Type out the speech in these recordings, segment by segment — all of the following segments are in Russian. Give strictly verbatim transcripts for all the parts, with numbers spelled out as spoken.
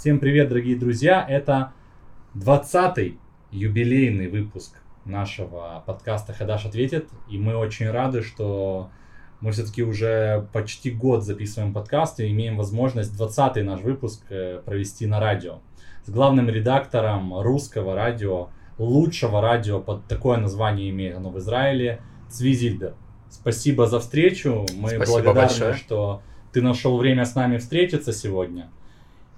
Всем привет, дорогие друзья! Это двадцатый юбилейный выпуск нашего подкаста «Хадаш ответит». И мы очень рады, что мы все-таки уже почти год записываем подкаст и имеем возможность двадцатый наш выпуск провести на радио. С главным редактором русского радио, лучшего радио, под такое название имеет оно в Израиле, Цви Зильбер. Спасибо за встречу. Мы Спасибо благодарны, большое. Что ты нашел время с нами встретиться сегодня.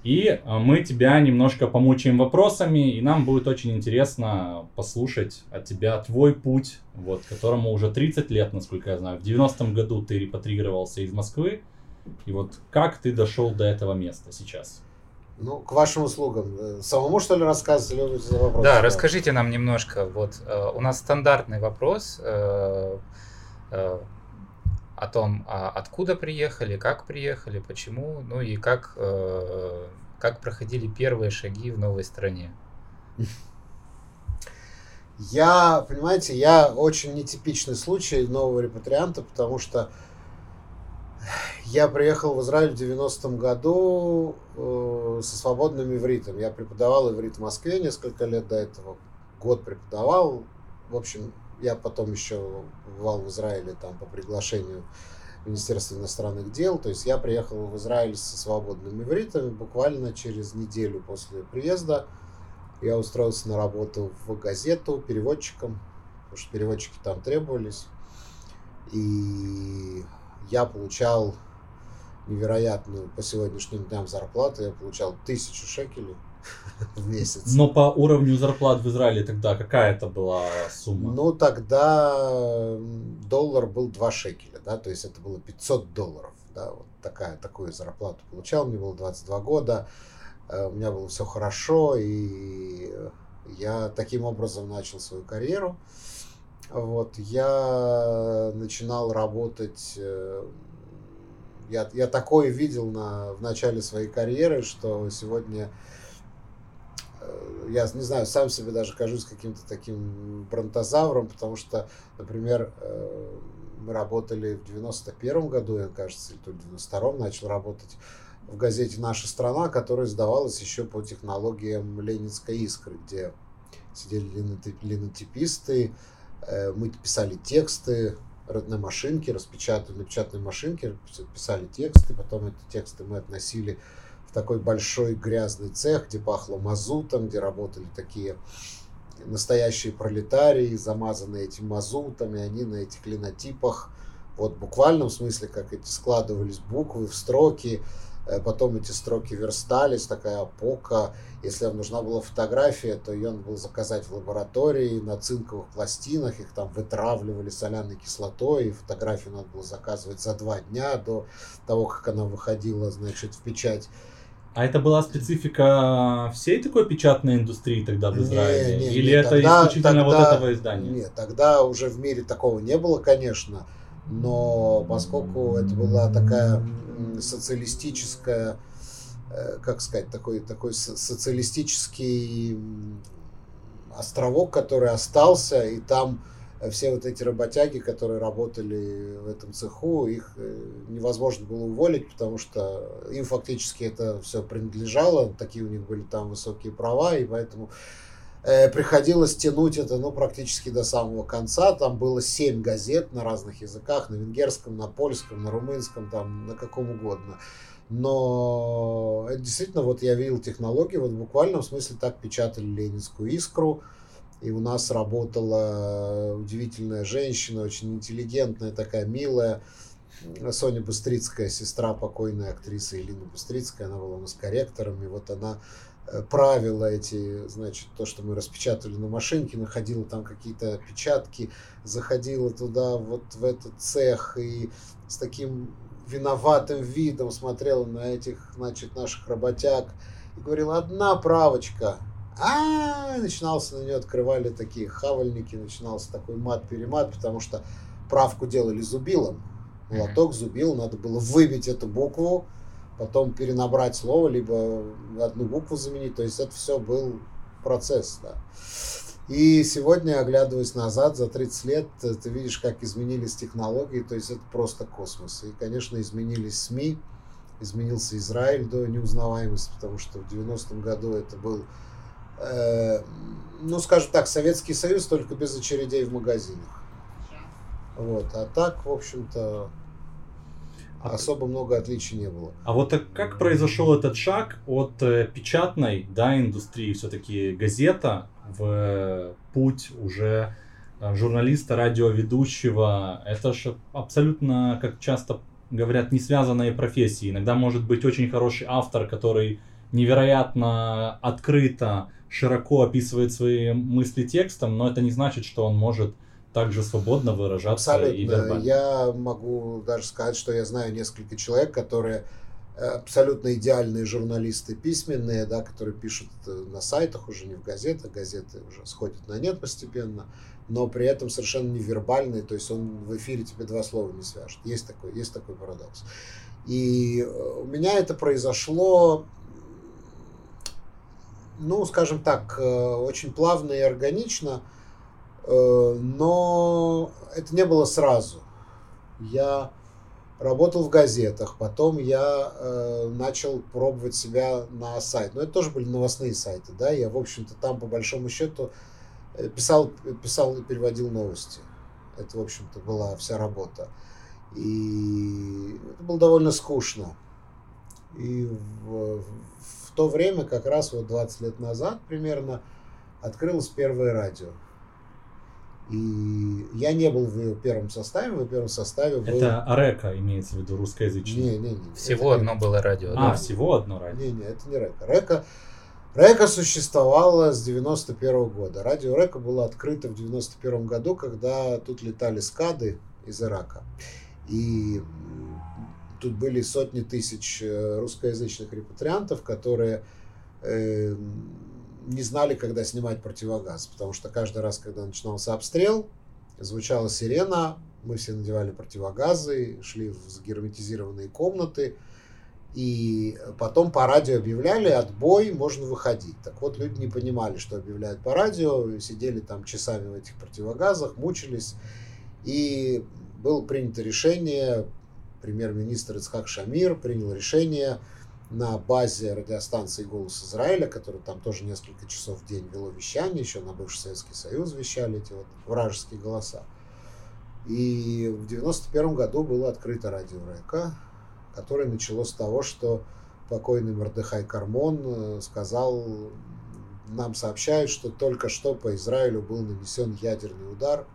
И мы тебя немножко помучаем вопросами, и нам будет очень интересно послушать от тебя твой путь, вот, которому уже тридцать лет, насколько я знаю. В девяностом году ты репатрировался из Москвы, и вот как ты дошел до этого места сейчас? Ну, к вашим услугам. Самому, что ли, рассказывать за вопрос? Да, расскажите нам немножко. Вот, у нас стандартный вопрос о том, откуда приехали, как приехали, почему, ну и как, э, как проходили первые шаги в новой стране. Я, понимаете, я очень нетипичный случай нового репатрианта, потому что я приехал в Израиль в девяностом году э, со свободным ивритом. Я преподавал иврит в Москве несколько лет до этого, год преподавал, в общем... Я потом еще бывал в Израиле там, по приглашению Министерства иностранных дел. То есть я приехал в Израиль со свободными ивритами. Буквально через неделю после приезда я устроился на работу в газету переводчиком, потому что переводчики там требовались. И я получал невероятную по сегодняшним дням зарплату. Я получал тысячу шекелей в месяц. Но по уровню зарплат в Израиле тогда какая это была сумма? Ну, тогда доллар был два шекеля, да, то есть это было пятьсот долларов, да, вот такая, такую зарплату получал, мне было двадцать два года, у меня было все хорошо, и я таким образом начал свою карьеру. Вот, я начинал работать, я, я такое видел на, в начале своей карьеры, что сегодня... Я не знаю, сам себе даже кажусь каким-то таким бронтозавром, потому что, например, мы работали в девяносто первом году, я, кажется, или в девяносто втором начал работать в газете «Наша страна», которая издавалась еще по технологиям Ленинской искры, где сидели линотиписты, мы писали тексты на машинке, распечатывали печатные машинки, писали тексты, потом эти тексты мы относили в такой большой грязный цех, где пахло мазутом, где работали такие настоящие пролетарии, замазанные этим мазутом, и они на этих линотипах, вот в буквальном смысле, как эти складывались буквы в строки, потом эти строки верстались, такая опока. Если вам нужна была фотография, то ее надо было заказать в лаборатории, на цинковых пластинах, их там вытравливали соляной кислотой, и фотографию надо было заказывать за два дня до того, как она выходила, значит, в печать. А это была специфика всей такой печатной индустрии тогда в Израиле? Не, не, Или не, это тогда, исключительно тогда, вот этого издания? Нет, тогда уже в мире такого не было, конечно, но поскольку это была такая социалистическая, как сказать, такой, такой социалистический островок, который остался, и там все вот эти работяги, которые работали в этом цеху, их невозможно было уволить, потому что им фактически это все принадлежало, такие у них были там высокие права, и поэтому приходилось тянуть это, ну, практически до самого конца. Там было семь газет на разных языках, на венгерском, на польском, на румынском, там, на каком угодно. Но действительно, вот я видел технологии, вот в буквальном смысле так печатали «Ленинскую искру». И у нас работала удивительная женщина, очень интеллигентная, такая милая, Соня Бустрицкая, сестра покойной актрисы Элины Бустрицкой, она была у нас корректором, и вот она правила эти, значит, то, что мы распечатали на машинке, находила там какие-то опечатки, заходила туда, вот в этот цех, и с таким виноватым видом смотрела на этих, значит, наших работяг, и говорила: одна правочка, а начинался, на нее открывали такие хавальники, начинался такой мат-перемат, потому что правку делали зубилом, молоток, зубил, надо было выбить эту букву, потом перенабрать слово, либо одну букву заменить. То есть это все был процесс. Да. И сегодня, оглядываясь назад, за тридцать лет, ты видишь, как изменились технологии. То есть это просто космос. И, конечно, изменились СМИ. изменился Израиль до неузнаваемости, потому что в девяностом году это был, э, ну, скажем так, Советский Союз, только без очередей в магазинах. Вот. А так, в общем-то, а особо ты... много отличий не было. А вот как произошел этот шаг от печатной, да, индустрии, все-таки газета, в путь уже журналиста, радиоведущего? Это же абсолютно, как часто говорят, не связанные профессии. Иногда может быть очень хороший автор, который невероятно открыто, широко описывает свои мысли текстом, но это не значит, что он может также свободно выражаться. Абсолютно. И вербально. Я могу даже сказать, что я знаю несколько человек, которые абсолютно идеальные журналисты письменные, да, которые пишут на сайтах, уже не в газетах, газеты уже сходят на нет постепенно, но при этом совершенно невербальные, то есть он в эфире тебе два слова не свяжет. Есть такой, есть такой парадокс. И у меня это произошло, ну, скажем так, очень плавно и органично, но это не было сразу. Я работал в газетах, потом я э, начал пробовать себя на сайт. Но это тоже были новостные сайты, да, я, в общем-то, там, по большому счету, писал, писал и переводил новости. Это, в общем-то, была вся работа. И это было довольно скучно. И в, в то время, как раз вот двадцать лет назад примерно, открылось Первое радио. И я не был в ее первом составе, в первом составе был... Это Река, имеется в виду, русскоязычное? Не, не, не. Всего это одно не... было радио. А, да? Всего одно радио. Не, не, это не Река. Река, Река существовала с девяносто первого года. Радио Река было открыто в девяносто первом году, когда тут летали скады из Ирака. И тут были сотни тысяч русскоязычных репатриантов, которые... Э, не знали, когда снимать противогаз, потому что каждый раз, когда начинался обстрел, звучала сирена, мы все надевали противогазы, шли в загерметизированные комнаты, и потом по радио объявляли: отбой, можно выходить. Так вот, люди не понимали, что объявляют по радио, сидели там часами в этих противогазах, мучились, и было принято решение, премьер-министр Ицхак Шамир принял решение на базе радиостанции «Голос Израиля», которая там тоже несколько часов в день вело вещание, еще на бывший Советский Союз вещали эти вот вражеские голоса. И в девяносто первом году было открыто радио «Река», которое началось с того, что покойный Мордехай Кармон сказал: нам сообщают, что только что по Израилю был нанесен ядерный удар.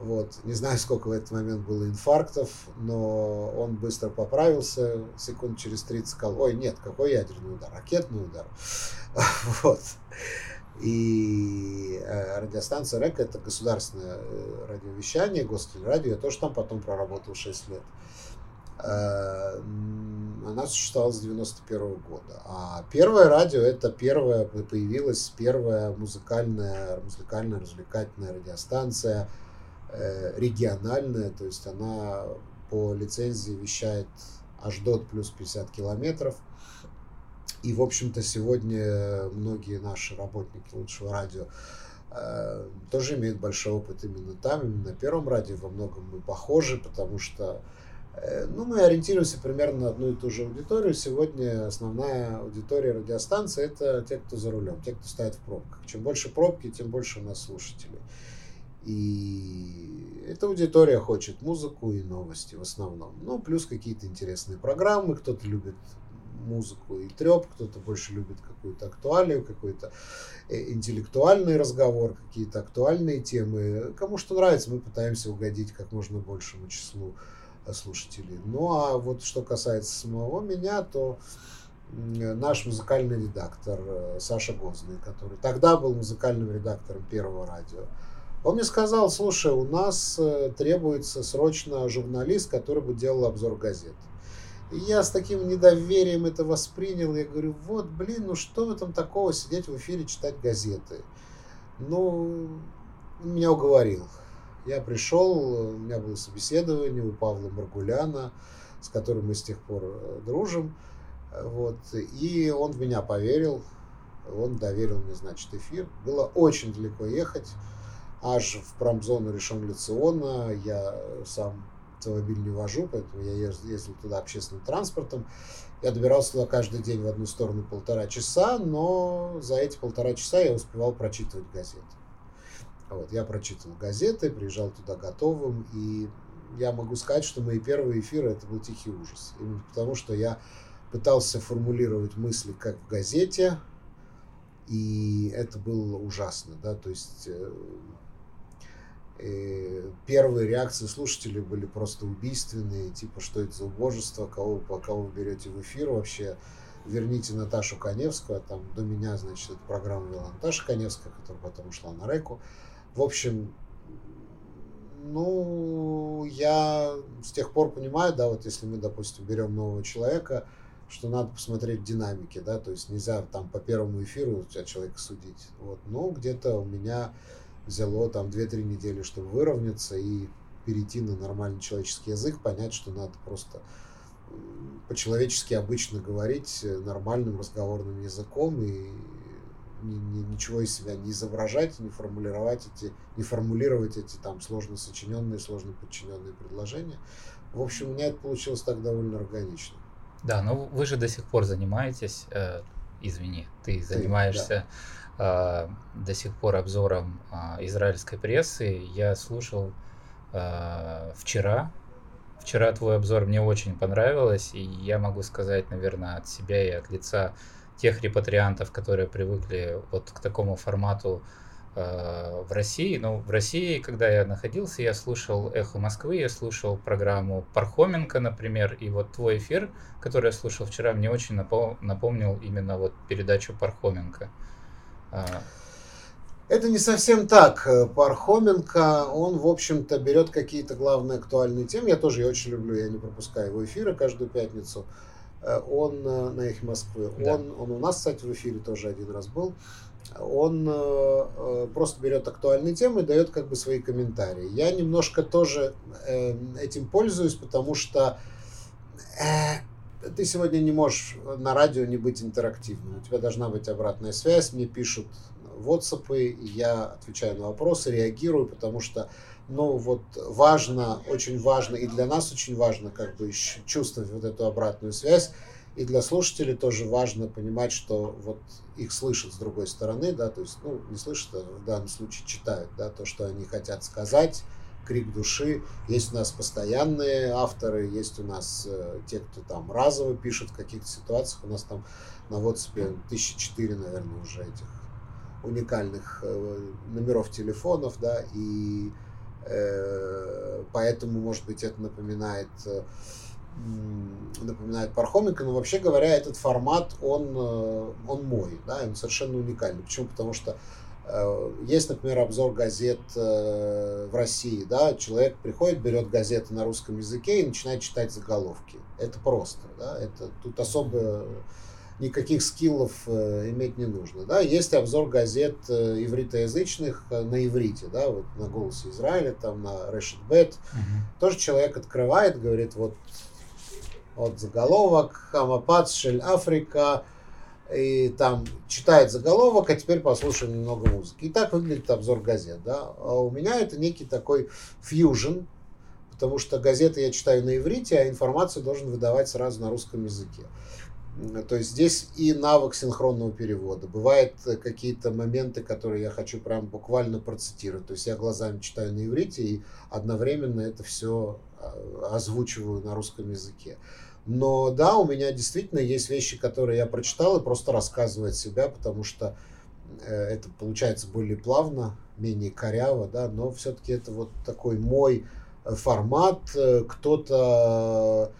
Вот. Не знаю, сколько в этот момент было инфарктов, но он быстро поправился, секунд через тридцать сказал: ой, нет, какой ядерный удар, ракетный удар. Вот. И радиостанция «Река» — это государственное радиовещание, Гостелерадио, я тоже там потом проработал шесть лет. Она существовала с девяносто первого года. А Первое радио — это первая, появилась первая музыкальная, музыкальная развлекательная радиостанция, региональная, то есть она по лицензии вещает Ашдод плюс пятьдесят километров. И, в общем-то, сегодня многие наши работники Лучшего радио э, тоже имеют большой опыт именно там, именно на Первом радио. Во многом мы похожи, потому что э, ну, мы ориентируемся примерно на одну и ту же аудиторию. Сегодня основная аудитория радиостанции — это те, кто за рулем, те, кто стоит в пробках. Чем больше пробки, тем больше у нас слушателей. И эта аудитория хочет музыку и новости в основном. Ну, плюс какие-то интересные программы. Кто-то любит музыку и трёп, кто-то больше любит какую-то актуалию, какой-то интеллектуальный разговор, какие-то актуальные темы. Кому что нравится, мы пытаемся угодить как можно большему числу слушателей. Ну, а вот что касается самого меня, то... Наш музыкальный редактор Саша Гозный, который тогда был музыкальным редактором Первого радио, он мне сказал: слушай, у нас требуется срочно журналист, который бы делал обзор газет. И я с таким недоверием это воспринял. Я говорю: вот, блин, ну что в этом такого, сидеть в эфире, читать газеты? Ну, он меня уговорил. Я пришел, у меня было собеседование у Павла Маргуляна, с которым мы с тех пор дружим. Вот. И он в меня поверил, он доверил мне, значит, эфир. Было очень далеко ехать. Аж в промзону Решон-Лициона я сам автомобиль не вожу, поэтому я ездил туда общественным транспортом. Я добирался туда каждый день в одну сторону полтора часа, но за эти полтора часа я успевал прочитывать газеты. Вот, я прочитывал газеты, приезжал туда готовым, и я могу сказать, что мои первые эфиры – это был тихий ужас. Именно потому, что я пытался формулировать мысли как в газете, и это было ужасно, да, то есть э, первые реакции слушателей были просто убийственные, типа, что это за убожество, кого, кого вы берете в эфир вообще, верните Наташу Каневскую, там до меня, значит, эту программу вела Наташа Каневская, которая потом ушла на Реку. В общем, ну, я с тех пор понимаю, да, вот если мы, допустим, берем нового человека, что надо посмотреть динамики, да, то есть нельзя там по первому эфиру человека судить. Вот, ну, где-то у меня взяло там две-три недели, чтобы выровняться и перейти на нормальный человеческий язык, понять, что надо просто по-человечески обычно говорить нормальным разговорным языком и ни, ни, ничего из себя не изображать, не формулировать эти, не формулировать эти там сложно сочиненные, сложно подчиненные предложения. В общем, у меня это получилось так довольно органично. Да, но вы же до сих пор занимаетесь, э, извини, ты занимаешься ты, да. э, до сих пор обзором э, израильской прессы. Я слушал э, вчера, вчера твой обзор мне очень понравилось, и я могу сказать, наверное, от себя и от лица тех репатриантов, которые привыкли вот к такому формату э, в России. Ну, в России, когда я находился, я слушал «Эхо Москвы», я слушал программу Пархоменко, например, и вот твой эфир, который я слушал вчера, мне очень напом- напомнил именно вот передачу Пархоменко. Это не совсем так. Пархоменко, он, в общем-то, берет какие-то главные актуальные темы. Я тоже ее очень люблю, я не пропускаю его эфиры каждую пятницу. Он на «Эхе Москвы». Да. Он, он у нас, кстати, в эфире тоже один раз был. Он э, просто берет актуальные темы и дает как бы свои комментарии. Я немножко тоже э, этим пользуюсь, потому что э, ты сегодня не можешь на радио не быть интерактивным. У тебя должна быть обратная связь. Мне пишут в WhatsApp, я отвечаю на вопросы, реагирую, потому что ну вот важно, очень важно, и для нас очень важно как бы чувствовать вот эту обратную связь, и для слушателей тоже важно понимать, что вот их слышат с другой стороны, да, то есть, ну, не слышат, а в данном случае читают, да, то, что они хотят сказать, крик души. Есть у нас постоянные авторы, есть у нас э, те, кто там разово пишет в каких-то ситуациях, у нас там на WhatsApp тысяча четыре, наверное, уже этих уникальных э, номеров телефонов, да, и поэтому, может быть, это напоминает, напоминает Пархоменко, но вообще говоря, этот формат, он, он мой, да, он совершенно уникальный. Почему? Потому что есть, например, обзор газет в России, да, человек приходит, берет газеты на русском языке и начинает читать заголовки. Это просто, да, это тут особо никаких скиллов иметь не нужно. Да? Есть обзор газет ивритоязычных на иврите, да, вот на «Голосе Израиля», там на «Решет Бет». Угу. Тоже человек открывает, говорит, вот, вот заголовок «Хамапац шель Африка», и там читает заголовок, а теперь послушаем немного музыки. И так выглядит обзор газет. Да? А у меня это некий такой фьюжн, потому что газеты я читаю на иврите, а информацию должен выдавать сразу на русском языке. То есть здесь и навык синхронного перевода. Бывают какие-то моменты, которые я хочу прям буквально процитировать. То есть я глазами читаю на иврите и одновременно это все озвучиваю на русском языке. Но да, у меня действительно есть вещи, которые я прочитал и просто рассказываю от себя, потому что это получается более плавно, менее коряво, да, но все-таки это вот такой мой формат. Кто-то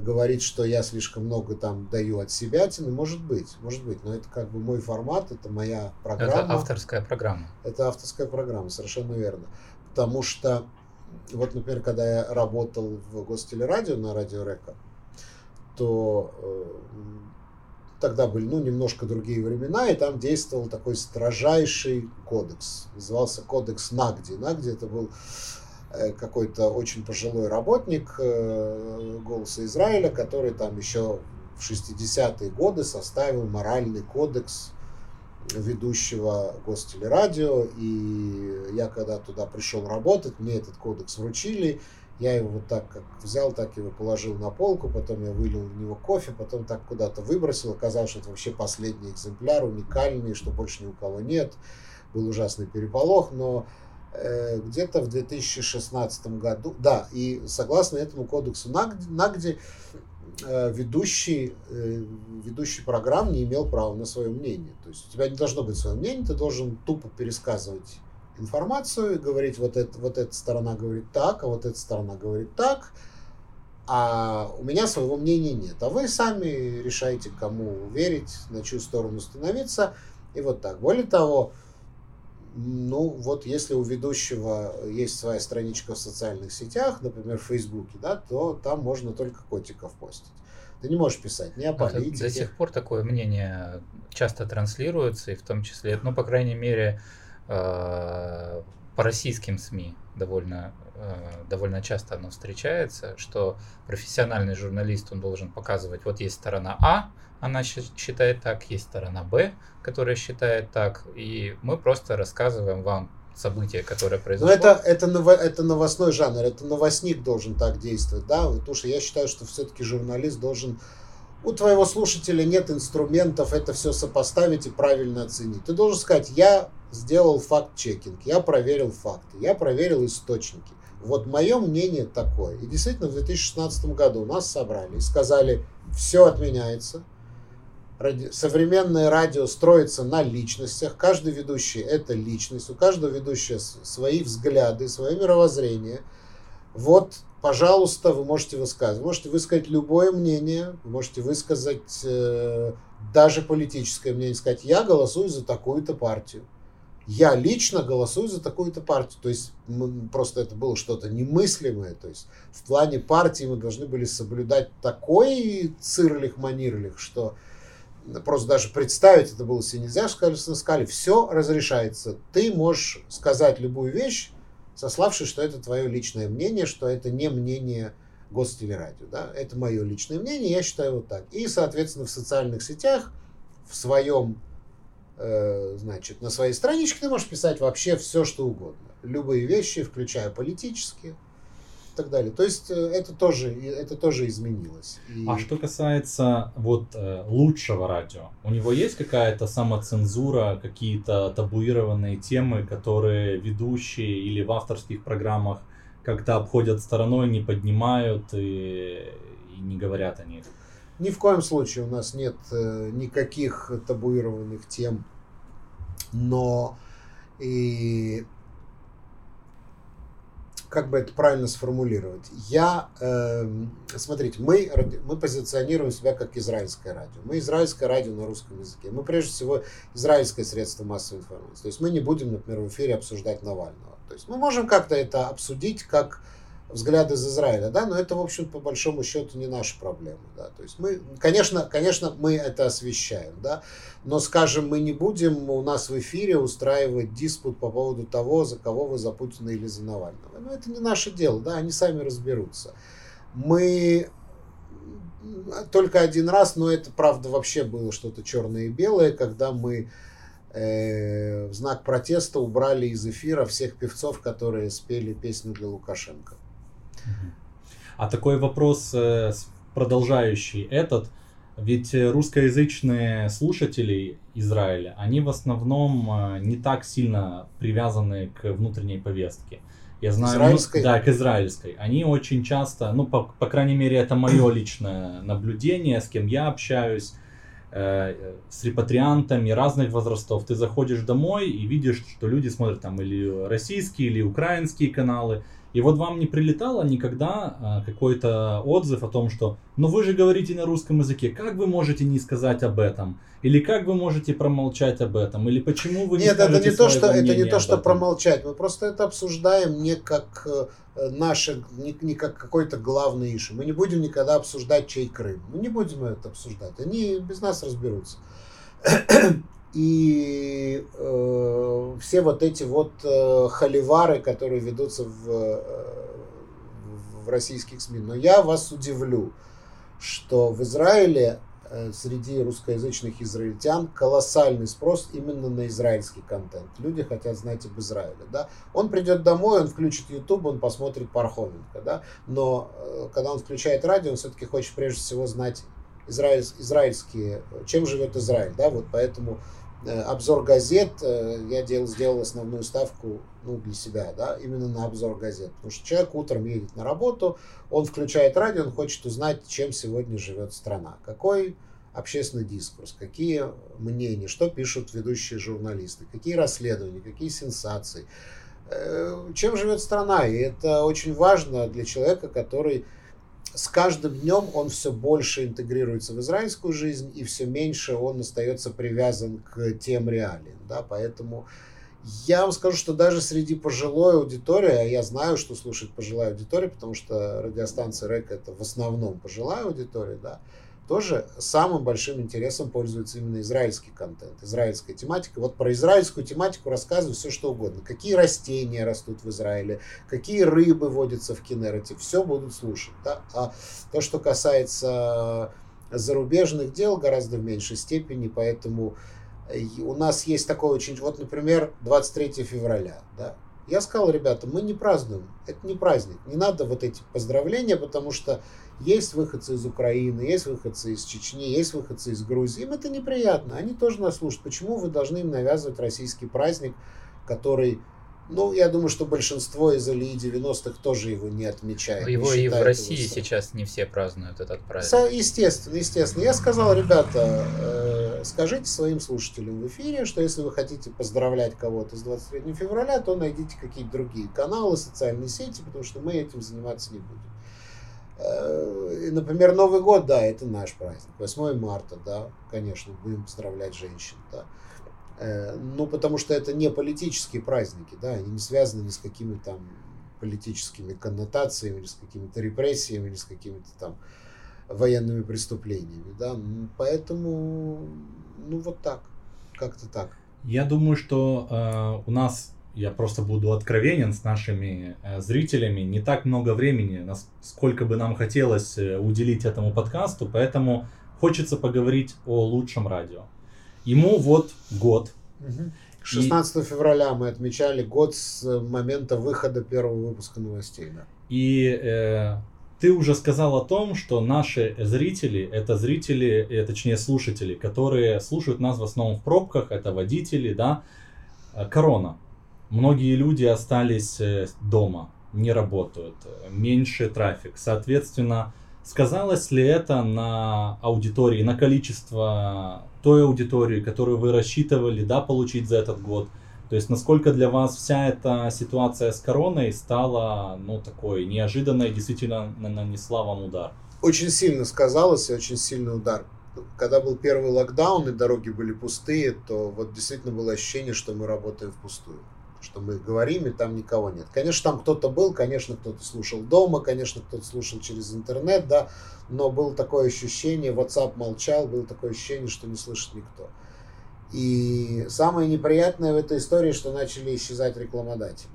говорит, что я слишком много там даю от себя, может быть, может быть, но это как бы мой формат, это моя программа. Это авторская программа. Это авторская программа, совершенно верно. Потому что, вот, например, когда я работал в Гостелерадио на Радио Река, то э, тогда были, ну, немножко другие времена, и там действовал такой строжайший кодекс, назывался кодекс Нагди. Нагди это был какой-то очень пожилой работник «Голоса Израиля», который там еще в шестидесятые годы составил моральный кодекс ведущего Гостелерадио. И я когда туда пришел работать, мне этот кодекс вручили, Я его вот так как взял, так его положил на полку, потом я вылил в него кофе, потом так куда-то выбросил. Оказалось, что это вообще последний экземпляр, уникальный, что больше ни у кого нет. Был ужасный переполох, но э, где-то в две тысячи шестнадцатом году, да, и согласно этому кодексу Нагди, э, ведущий, э, ведущий программ не имел права на свое мнение. То есть у тебя не должно быть свое мнение, ты должен тупо пересказывать информацию и говорить, вот, это, вот эта сторона говорит так, а вот эта сторона говорит так, а у меня своего мнения нет. А вы сами решаете, кому верить, на чью сторону становиться, и вот так. Более того, ну вот если у ведущего есть своя страничка в социальных сетях, например, в Фейсбуке, да, то там можно только котиков постить. Ты не можешь писать ни о политике. До сих пор такое мнение часто транслируется, и в том числе, ну, по крайней мере, по российским СМИ довольно, довольно часто оно встречается, что профессиональный журналист, он должен показывать, вот есть сторона А, она считает так, есть сторона Б, которая считает так, и мы просто рассказываем вам события, которые произошло. Но это, это, ново, это новостной жанр, это новостник должен так действовать, да, потому что я считаю, что все-таки журналист должен... У твоего слушателя нет инструментов это все сопоставить и правильно оценить. Ты должен сказать, я сделал факт-чекинг, я проверил факты, я проверил источники. Вот мое мнение такое. И действительно в две тысячи шестнадцатом году нас собрали и сказали, все отменяется. Ради... Современное радио строится на личностях. Каждый ведущий – это личность. У каждого ведущего свои взгляды, свое мировоззрение. Вот, пожалуйста, вы можете высказать. Вы можете высказать любое мнение, вы можете высказать э, даже политическое мнение, сказать, я голосую за такую-то партию. Я лично голосую за такую-то партию. То есть мы, просто это было что-то немыслимое. То есть в плане партии мы должны были соблюдать такой цирлих-манирлих, что просто даже представить это было себе нельзя. Сказали, сказали, все разрешается. Ты можешь сказать любую вещь, сославшись, что это твое личное мнение, что это не мнение Гостелерадио. Да? Это мое личное мнение, я считаю вот так. И, соответственно, в социальных сетях, в своем, э, значит, на своей страничке ты можешь писать вообще все, что угодно. Любые вещи, включая политические и так далее. То есть это тоже, это тоже изменилось. И... А что касается вот лучшего радио, у него есть какая-то самоцензура, какие-то табуированные темы, которые ведущие или в авторских программах как-то обходят стороной, не поднимают и, и не говорят о них? Ни в коем случае у нас нет никаких табуированных тем, но и... Как бы это правильно сформулировать? Я, э, смотрите, мы, мы позиционируем себя как израильское радио. Мы израильское радио на русском языке. Мы, прежде всего, израильское средство массовой информации. То есть мы не будем, например, в эфире обсуждать Навального. То есть мы можем как-то это обсудить, как взгляд из Израиля, да, но это, в общем, по большому счету не наша проблема, да, то есть мы, конечно, конечно, мы это освещаем, да, но, скажем, мы не будем у нас в эфире устраивать диспут по поводу того, за кого вы, за Путина или за Навального, но это не наше дело, да, они сами разберутся. Мы только один раз, но это, правда, вообще было что-то черное и белое, когда мы э, в знак протеста убрали из эфира всех певцов, которые спели песню для Лукашенко. А такой вопрос, продолжающий этот, ведь русскоязычные слушатели Израиля, они в основном не так сильно привязаны к внутренней повестке. Я знаю, израильской? Да, к израильской. Они очень часто, ну, по, по крайней мере, это мое личное наблюдение, с кем я общаюсь, э, с репатриантами разных возрастов. Ты заходишь домой и видишь, что люди смотрят там или российские, или украинские каналы. И вот вам не прилетало никогда какой-то отзыв о том, что «ну вы же говорите на русском языке, как вы можете не сказать об этом?» Или «как вы можете промолчать об этом?» Или «почему вы не скажете свое мнение?» Нет, это не то, что промолчать, мы просто это обсуждаем не как наше, не, не как какой-то главный issue. Мы не будем никогда обсуждать, чей Крым. Мы не будем это обсуждать, они без нас разберутся. И э, все вот эти вот э, холивары, которые ведутся в, э, в российских СМИ. Но я вас удивлю, что в Израиле среди русскоязычных израильтян колоссальный спрос именно на израильский контент. Люди хотят знать об Израиле. Да? Он придет домой, он включит YouTube, он посмотрит Пархоменко. Да? Но когда он включает радио, он все-таки хочет прежде всего знать израиль, израильские, чем живет Израиль. Да? Вот поэтому обзор газет, я делал, сделал основную ставку ну, для себя, да, именно на обзор газет. Потому что человек утром едет на работу, он включает радио, он хочет узнать, чем сегодня живет страна. Какой общественный дискурс, какие мнения, что пишут ведущие журналисты, какие расследования, какие сенсации. Чем живет страна. И это очень важно для человека, который с каждым днем он все больше интегрируется в израильскую жизнь, и все меньше он остается привязан к тем реалиям. Да? Поэтому я вам скажу, что даже среди пожилой аудитории, а я знаю, что слушает пожилая аудитория, потому что радиостанция Река — это в основном пожилая аудитория, да, тоже самым большим интересом пользуется именно израильский контент, израильская тематика. Вот про израильскую тематику рассказываю все, что угодно. Какие растения растут в Израиле, какие рыбы водятся в Кинерете, все будут слушать. Да? А то, что касается зарубежных дел, гораздо в меньшей степени, поэтому у нас есть такое очень... Вот, например, двадцать третье февраля, да? Я сказал, ребята, мы не празднуем, это не праздник, не надо вот эти поздравления, потому что есть выходцы из Украины, есть выходцы из Чечни, есть выходцы из Грузии, им это неприятно, они тоже нас слушают. Почему вы должны им навязывать российский праздник, который, ну, я думаю, что большинство из Илии девяностых тоже его не отмечает. Его и в России сейчас не все празднуют этот праздник. Естественно, естественно. Я сказал, ребята, скажите своим слушателям в эфире, что если вы хотите поздравлять кого-то с двадцать третьего февраля, то найдите какие-то другие каналы, социальные сети, потому что мы этим заниматься не будем. Например, Новый год, да, это наш праздник. восьмое марта, да, конечно, будем поздравлять женщин, да. Ну, потому что это не политические праздники, да, они не связаны ни с какими там политическими коннотациями, ни с какими-то репрессиями, ни с какими-то там военными преступлениями, да, поэтому, ну, вот так, как-то так. Я думаю, что э, у нас, я просто буду откровенен с нашими э, зрителями, не так много времени, сколько бы нам хотелось э, уделить этому подкасту, поэтому хочется поговорить о лучшем радио. Ему вот год. шестнадцатого февраля мы отмечали год с момента выхода первого выпуска новостей. Да. И э, ты уже сказал о том, что наши зрители, это зрители, точнее слушатели, которые слушают нас в основном в пробках, это водители, да, корона. Многие люди остались дома, не работают, меньше трафик. Соответственно, сказалось ли это на аудитории, на количество той аудитории, которую вы рассчитывали, да, получить за этот год? То есть, насколько для вас вся эта ситуация с короной стала, ну, такой неожиданной, действительно нанесла вам удар? Очень сильно сказалось, очень сильный удар. Когда был первый локдаун и дороги были пустые, то вот действительно было ощущение, что мы работаем впустую. Что мы говорим, и там никого нет. Конечно, там кто-то был, конечно, кто-то слушал дома, конечно, кто-то слушал через интернет, да, но было такое ощущение, WhatsApp молчал, было такое ощущение, что не слышит никто. И самое неприятное в этой истории, что начали исчезать рекламодатели.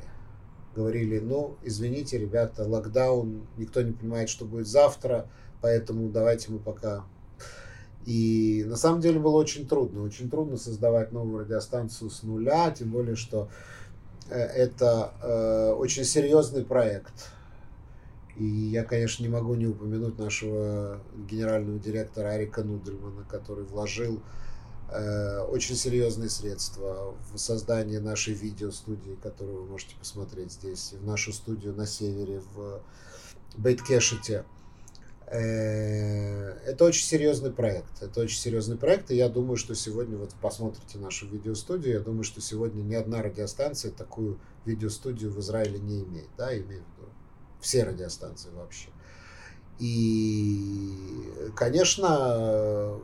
Говорили, ну, извините, ребята, локдаун, никто не понимает, что будет завтра, поэтому давайте мы пока... И на самом деле было очень трудно, очень трудно создавать новую радиостанцию с нуля, тем более, что это э, очень серьезный проект. И я, конечно, не могу не упомянуть нашего генерального директора Арика Нудельмана, который вложил э, очень серьезные средства в создание нашей видеостудии, которую вы можете посмотреть здесь, и в нашу студию на севере, в Бейт-Кешете. Э, это очень серьезный проект. Это очень серьезный проект, и я думаю, что сегодня, вот посмотрите нашу видеостудию, я думаю, что сегодня ни одна радиостанция такую видеостудию в Израиле не имеет, да, имею в виду все радиостанции вообще. И, конечно,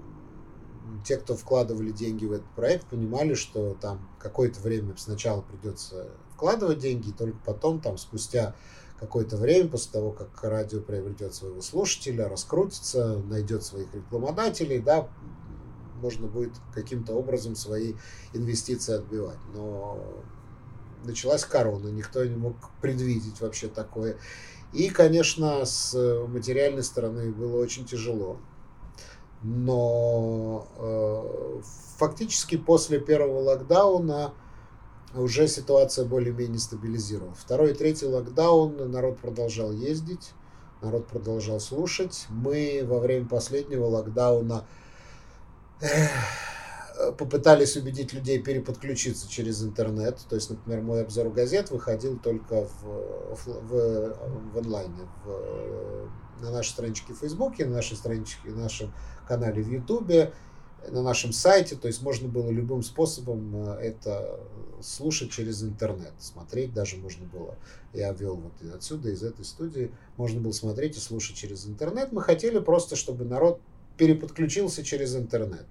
те, кто вкладывали деньги в этот проект, понимали, что там какое-то время сначала придется вкладывать деньги, и только потом, там, спустя какое-то время, после того, как радио приобретет своего слушателя, раскрутится, найдет своих рекламодателей, да, можно будет каким-то образом свои инвестиции отбивать. Но началась корона, никто не мог предвидеть вообще такое. И, конечно, с материальной стороны было очень тяжело. Но э, фактически после первого локдауна уже ситуация более-менее стабилизировалась. Второй и третий локдаун народ продолжал ездить, народ продолжал слушать. Мы во время последнего локдауна э, попытались убедить людей переподключиться через интернет. То есть, например, мой обзор газет выходил только в, в, в, в онлайне, в, на нашей страничке в Фейсбуке, на нашей страничке, на нашем канале в Ютубе, на нашем сайте. То есть можно было любым способом это слушать через интернет. Смотреть даже можно было. Я вел вот отсюда, из этой студии. Можно было смотреть и слушать через интернет. Мы хотели просто, чтобы народ переподключился через интернет.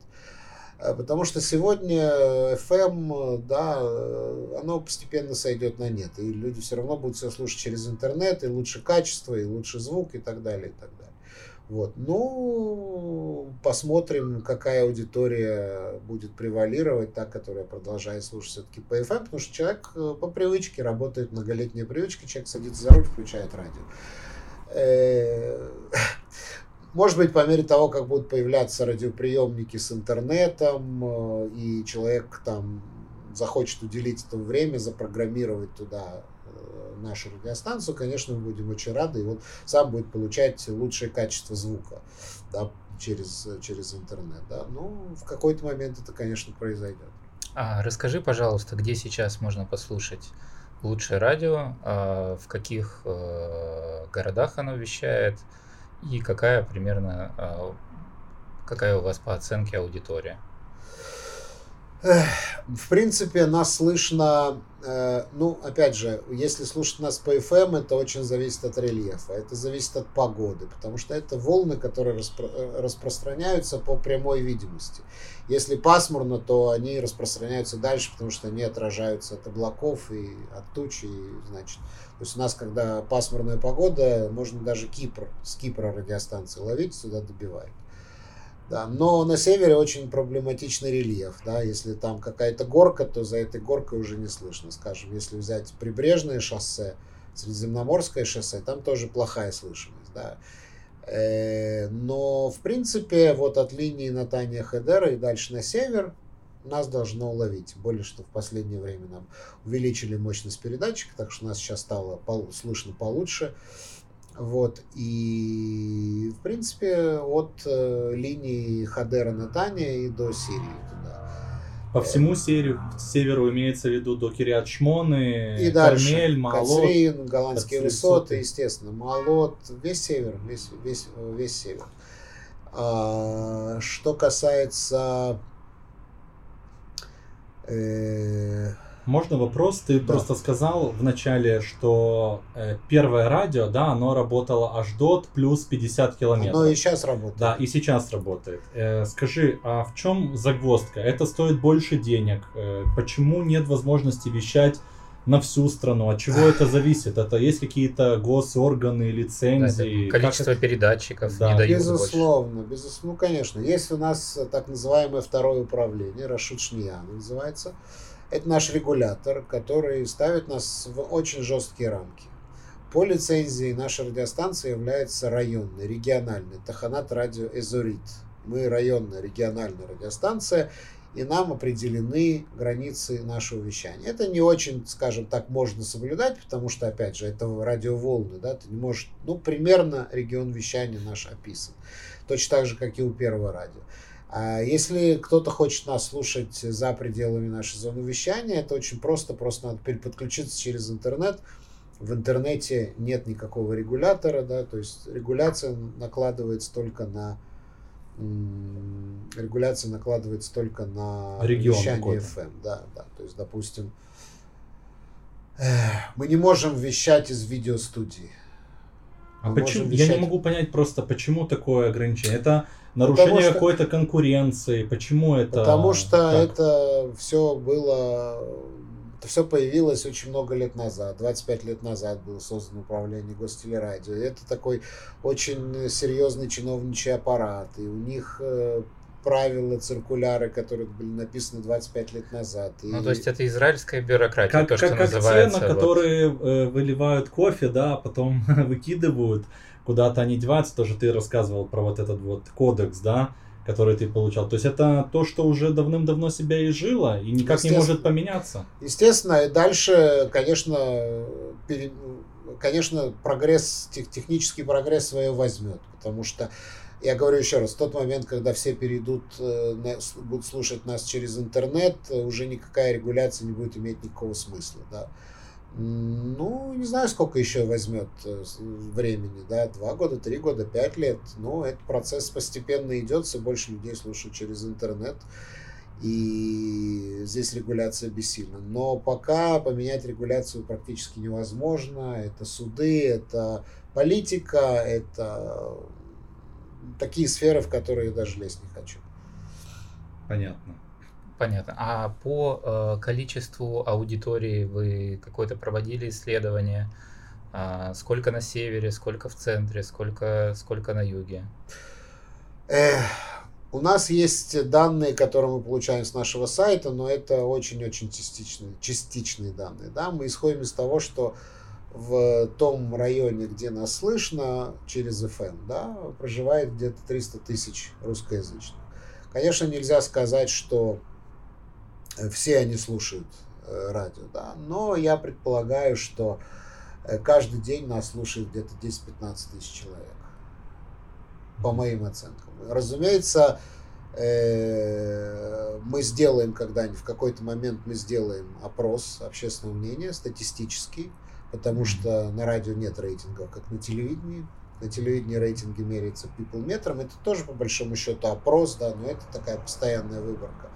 Потому что сегодня эф эм, да, оно постепенно сойдет на нет. И люди все равно будут все слушать через интернет, и лучше качество, и лучше звук, и так далее, и так далее. Вот. Ну, посмотрим, какая аудитория будет превалировать, та, которая продолжает слушать все-таки по эф эм, потому что человек по привычке, работает многолетняя привычка, человек садится за руль, включает радио. Может быть, по мере того, как будут появляться радиоприемники с интернетом, и человек там захочет уделить этому время, запрограммировать туда нашу радиостанцию, конечно, мы будем очень рады, и он сам будет получать лучшее качество звука, да, через, через интернет. Да. Ну, в какой-то момент это, конечно, произойдет. А, расскажи, пожалуйста, где сейчас можно послушать «Лучшее радио», в каких городах оно вещает? И какая примерно, какая у вас по оценке аудитория? В принципе, нас слышно, ну, опять же, если слушать нас по эф эм, это очень зависит от рельефа, это зависит от погоды, потому что это волны, которые распро- распространяются по прямой видимости. Если пасмурно, то они распространяются дальше, потому что они отражаются от облаков и от туч, и, значит, то есть у нас, когда пасмурная погода, можно даже Кипр, с Кипра радиостанции ловить, сюда добивает. Да, но на севере очень проблематичный рельеф, да, если там какая-то горка, то за этой горкой уже не слышно, скажем, если взять прибрежное шоссе, Средиземноморское шоссе, там тоже плохая слышимость, да, но в принципе вот от линии Натания-Хедера и дальше на север нас должно уловить, тем более, что в последнее время нам увеличили мощность передатчика, так что нас сейчас стало пол- слышно получше. Вот, и в принципе от э, линии Хадера-Натания и до Сирии туда. По всему северу, северу имеется в виду до Кириат-Шмоны, и Кармель, Маалот, Кацрин, Голландские высоты, естественно, Маалот, весь север, весь, весь, весь север. А, что касается... Э, Можно вопрос? Ты да. просто сказал в начале, что э, первое радио, да, оно работало аж до плюс пятьдесят километров. Оно и сейчас работает. Да, и сейчас работает. Э, скажи, а в чем загвоздка? Это стоит больше денег. Э, почему нет возможности вещать на всю страну? От чего это зависит? Это есть какие-то госорганы, лицензии? Да, количество это... передатчиков да. не дают больше. Безусловно, безусловно. Ну, конечно. Есть у нас так называемое второе управление, Рашуд Шиньян называется. Это наш регулятор, который ставит нас в очень жесткие рамки. По лицензии наша радиостанция является районной, региональной. Таханат радио Эзорит. Мы районная, региональная радиостанция, и нам определены границы нашего вещания. Это не очень, скажем так, можно соблюдать, потому что, опять же, это радиоволны, да, ты не можешь, ну, примерно регион вещания наш описан. Точно так же, как и у Первого радио. Если кто-то хочет нас слушать за пределами нашей зоны вещания, это очень просто, просто надо переподключиться через интернет. В интернете нет никакого регулятора, да, то есть регуляция накладывается только на регуляция накладывается только на регион вещание эф эм, да, да, то есть, допустим, мы не можем вещать из видеостудии. А почему? Я не могу понять просто, почему такое ограничение. Это нарушение что, какой-то конкуренции. Почему это? Потому что так? это все было, это все появилось очень много лет назад. двадцать пять лет назад было создано управление Гостелерадио. Это такой очень серьезный чиновничий аппарат. И у них правила, циркуляры, которые были написаны двадцать пять лет назад. И... Ну, то есть это израильская бюрократия, как, то, как, что как называется. Как те, на вот... которые э, выливают кофе, да, потом выкидывают, куда-то они деваются. Тоже ты рассказывал про вот этот вот кодекс, да, которые ты получал. То есть это то, что уже давным-давно себя и жило, и никак не может поменяться. Естественно, и дальше, конечно, пере... конечно, прогресс, тех, технический прогресс свое возьмет, потому что, я говорю еще раз, в тот момент, когда все перейдут, будут слушать нас через интернет, уже никакая регуляция не будет иметь никакого смысла, да. Ну, не знаю, сколько еще возьмет времени, да, два года, три года, пять лет, но этот процесс постепенно идет, все больше людей слушают через интернет, и здесь регуляция бессильна. Но пока поменять регуляцию практически невозможно, это суды, это политика, это такие сферы, в которые я даже лезть не хочу. Понятно. Понятно. А по э, количеству аудитории вы какое-то проводили исследование? Э, сколько на севере, сколько в центре, сколько, сколько на юге? Эх, у нас есть данные, которые мы получаем с нашего сайта, но это очень-очень частичные, частичные данные. Да? Мы исходим из того, что в том районе, где нас слышно, через эф эм, да, проживает где-то триста тысяч русскоязычных. Конечно, нельзя сказать, что все они слушают радио, да, но я предполагаю, что каждый день нас слушает где-то десять-пятнадцать тысяч человек, по моим оценкам. Разумеется, мы сделаем когда-нибудь, в какой-то момент мы сделаем опрос общественного мнения, статистический, потому что на радио нет рейтингов, как на телевидении. На телевидении рейтинги меряются people-метром, это тоже по большому счету опрос, да, но это такая постоянная выборка.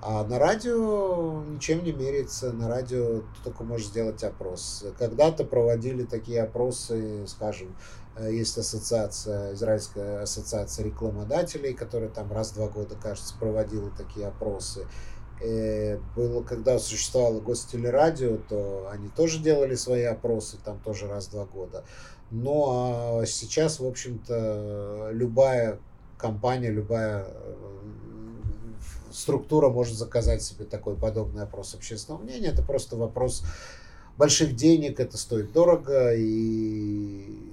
А на радио ничем не меряется, на радио ты только можешь сделать опрос. Когда-то проводили такие опросы, скажем, есть ассоциация, Израильская ассоциация рекламодателей, которая там раз в два года, кажется, проводила такие опросы. И было, когда существовало Гостелерадио, то они тоже делали свои опросы, там тоже раз в два года. Но а сейчас, в общем-то, любая компания, любая структура может заказать себе такой подобный опрос общественного мнения. Это просто вопрос больших денег, это стоит дорого. И